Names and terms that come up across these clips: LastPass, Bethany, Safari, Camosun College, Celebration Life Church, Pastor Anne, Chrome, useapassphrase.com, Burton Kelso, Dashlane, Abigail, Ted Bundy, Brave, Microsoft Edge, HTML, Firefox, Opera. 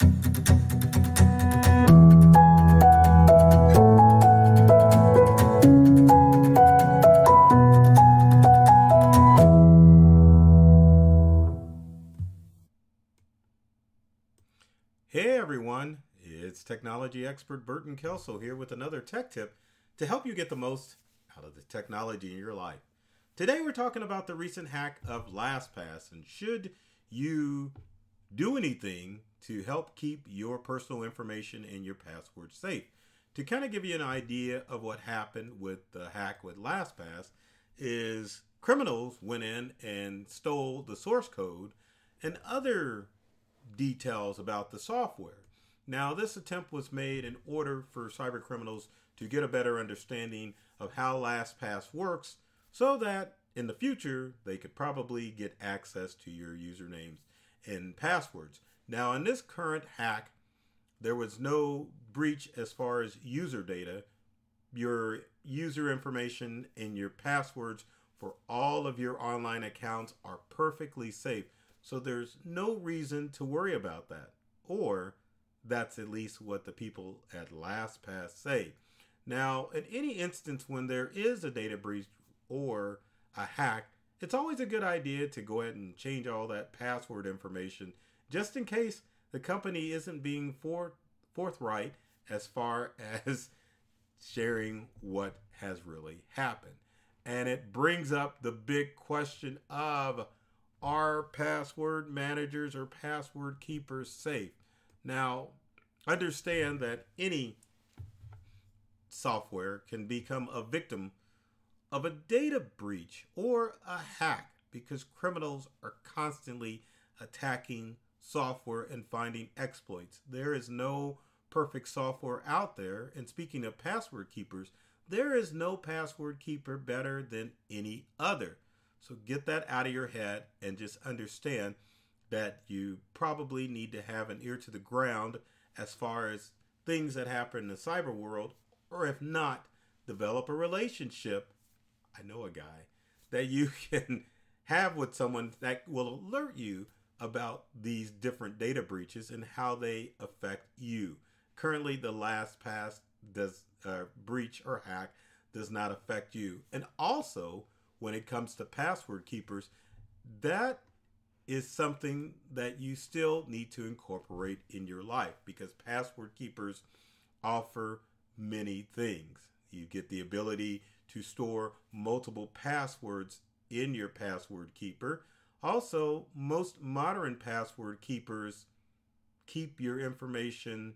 Hey everyone, it's technology expert Burton Kelso here with another tech tip to help you get the most out of the technology in your life. Today we're talking about the recent hack of LastPass and should you do anything to help keep your personal information and your password safe. To kind of give you an idea of what happened with the hack with LastPass is criminals went in and stole the source code and other details about the software. Now, this attempt was made in order for cyber criminals to get a better understanding of how LastPass works so that in the future they could probably get access to your usernames and passwords. Now, in this current hack, there was no breach as far as user data. Your user information and your passwords for all of your online accounts are perfectly safe. So there's no reason to worry about that, or that's at least what the people at LastPass say. Now, in any instance when there is a data breach or a hack, it's always a good idea to go ahead and change all that password information just in case the company isn't being forthright as far as sharing what has really happened. And it brings up the big question of, are password managers or password keepers safe? Now, understand that any software can become a victim of a data breach or a hack because criminals are constantly attacking software and finding exploits. There is no perfect software out there. And speaking of password keepers, there is no password keeper better than any other. So get that out of your head and just understand that you probably need to have an ear to the ground as far as things that happen in the cyber world, or if not, develop a relationship. I know a guy that you can have with someone that will alert you about these different data breaches and how they affect you. Currently, the LastPass breach or hack does not affect you. And also, when it comes to password keepers, that is something that you still need to incorporate in your life because password keepers offer many things. You get the ability to store multiple passwords in your password keeper. Also, most modern password keepers keep your information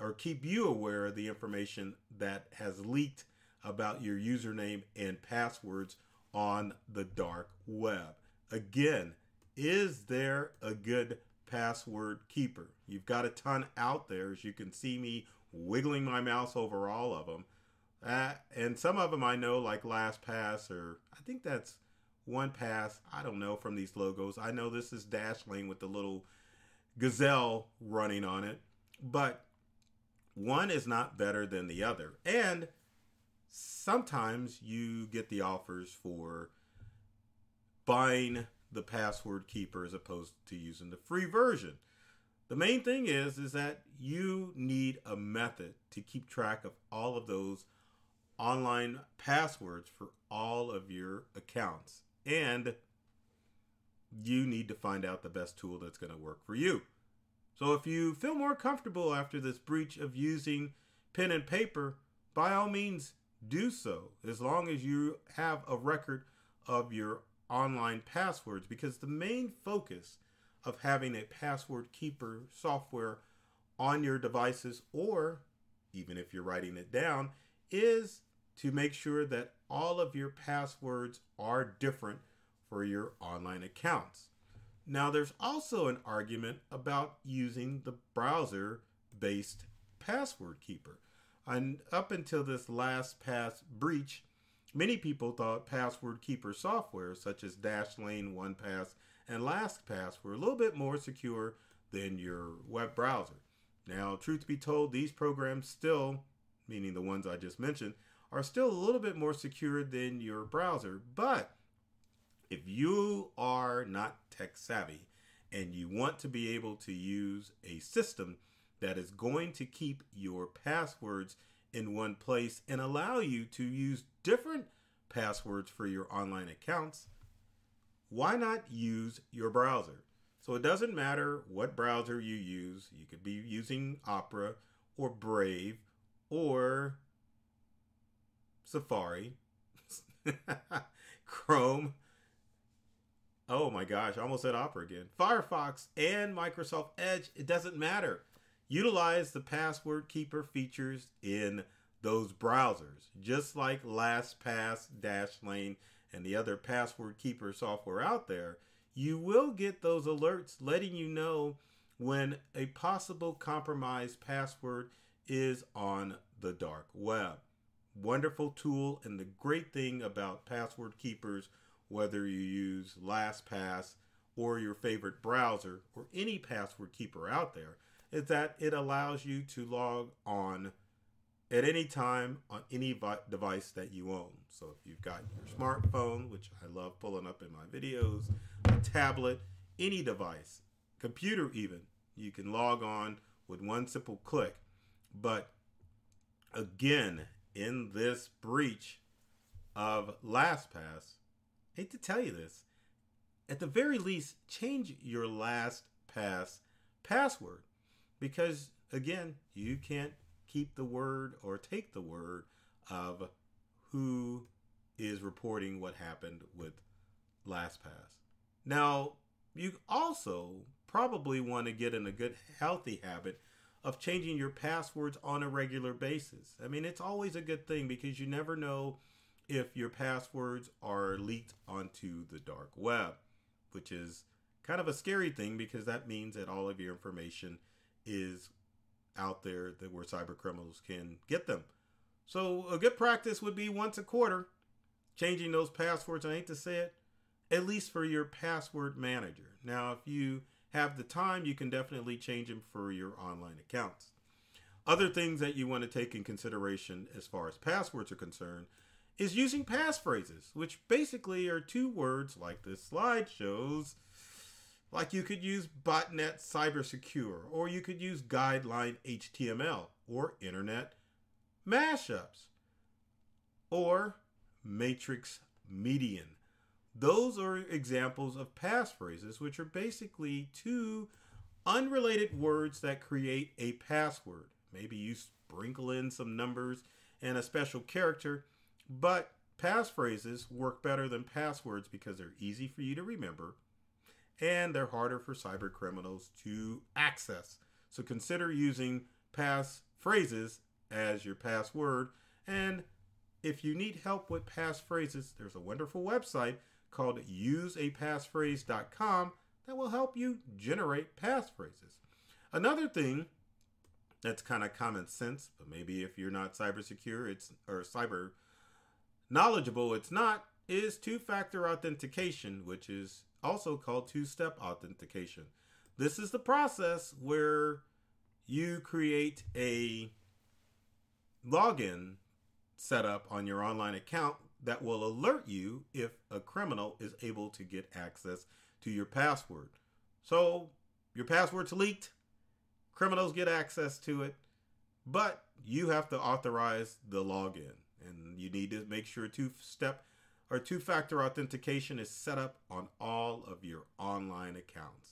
or keep you aware of the information that has leaked about your username and passwords on the dark web. Again, is there a good password keeper? You've got a ton out there, as you can see me wiggling my mouse over all of them. And some of them I know, like LastPass, or I think that's 1Pass. I don't know from these logos. I know this is Dashlane with the little gazelle running on it, but one is not better than the other. And sometimes you get the offers for buying the password keeper as opposed to using the free version. The main thing is that you need a method to keep track of all of those online passwords for all of your accounts. And you need to find out the best tool that's going to work for you. So if you feel more comfortable after this breach of using pen and paper, by all means, do so, as long as you have a record of your online passwords, because the main focus of having a password keeper software on your devices, or even if you're writing it down, is to make sure that all of your passwords are different for your online accounts. Now, there's also an argument about using the browser-based password keeper. And up until this LastPass breach, many people thought password keeper software such as Dashlane, 1Pass, and LastPass were a little bit more secure than your web browser. Now, truth be told, these programs still, meaning the ones I just mentioned, are still a little bit more secure than your browser. But if you are not tech savvy and you want to be able to use a system that is going to keep your passwords in one place and allow you to use different passwords for your online accounts, why not use your browser? So it doesn't matter what browser you use. You could be using Opera or Brave or Safari, Chrome. Oh my gosh, I almost said Opera again. Firefox and Microsoft Edge, it doesn't matter. Utilize the password keeper features in those browsers, just like LastPass, Dashlane, and the other password keeper software out there. You will get those alerts letting you know when a possible compromised password is on the dark web. Wonderful tool, and the great thing about password keepers, whether you use LastPass or your favorite browser or any password keeper out there, is that it allows you to log on at any time on any device that you own. So if you've got your smartphone, which I love pulling up in my videos, tablet, any device, computer even, you can log on with one simple click. But again, in this breach of LastPass, I hate to tell you this, at the very least, change your LastPass password, because again, you can't keep the word or take the word of who is reporting what happened with LastPass. Now, you also probably want to get in a good, healthy habit of changing your passwords on a regular basis. I mean, it's always a good thing, because you never know if your passwords are leaked onto the dark web, which is kind of a scary thing, because that means that all of your information is out there that where cyber criminals can get them. So a good practice would be once a quarter, changing those passwords. I hate to say it, at least for your password manager. Now, if you have the time, you can definitely change them for your online accounts. Other things that you want to take in consideration as far as passwords are concerned is using passphrases, which basically are two words like this slide shows. Like you could use botnet cybersecure, or you could use guideline HTML, or internet mashups, or matrix median. Those are examples of passphrases, which are basically two unrelated words that create a password. Maybe you sprinkle in some numbers and a special character, but passphrases work better than passwords because they're easy for you to remember and they're harder for cyber criminals to access. So consider using passphrases as your password. And if you need help with passphrases, there's a wonderful website called useapassphrase.com that will help you generate passphrases. Another thing that's kind of common sense, but maybe if you're not cyber secure, it's or cyber knowledgeable, it's not, is two-factor authentication, which is also called two-step authentication. This is the process where you create a login setup on your online account that will alert you if a criminal is able to get access to your password. So your password's leaked, criminals get access to it, but you have to authorize the login, and you need to make sure two-factor authentication is set up on all of your online accounts.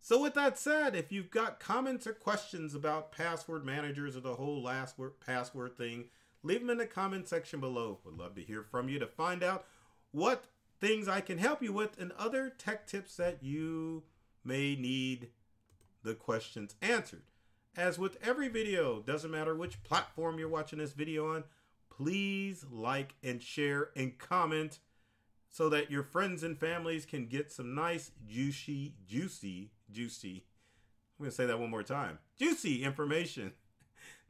So with that said, if you've got comments or questions about password managers or the whole password thing, leave them in the comment section below. Would love to hear from you to find out what things I can help you with and other tech tips that you may need the questions answered. As with every video, doesn't matter which platform you're watching this video on, please like and share and comment so that your friends and families can get some nice, juicy, I'm going to say that one more time, juicy information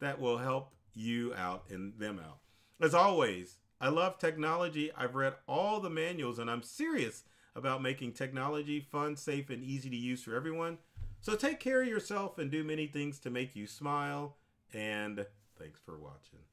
that will help you out and them out. As always, I love technology. I've read all the manuals and I'm serious about making technology fun, safe, and easy to use for everyone. So take care of yourself and do many things to make you smile. And thanks for watching.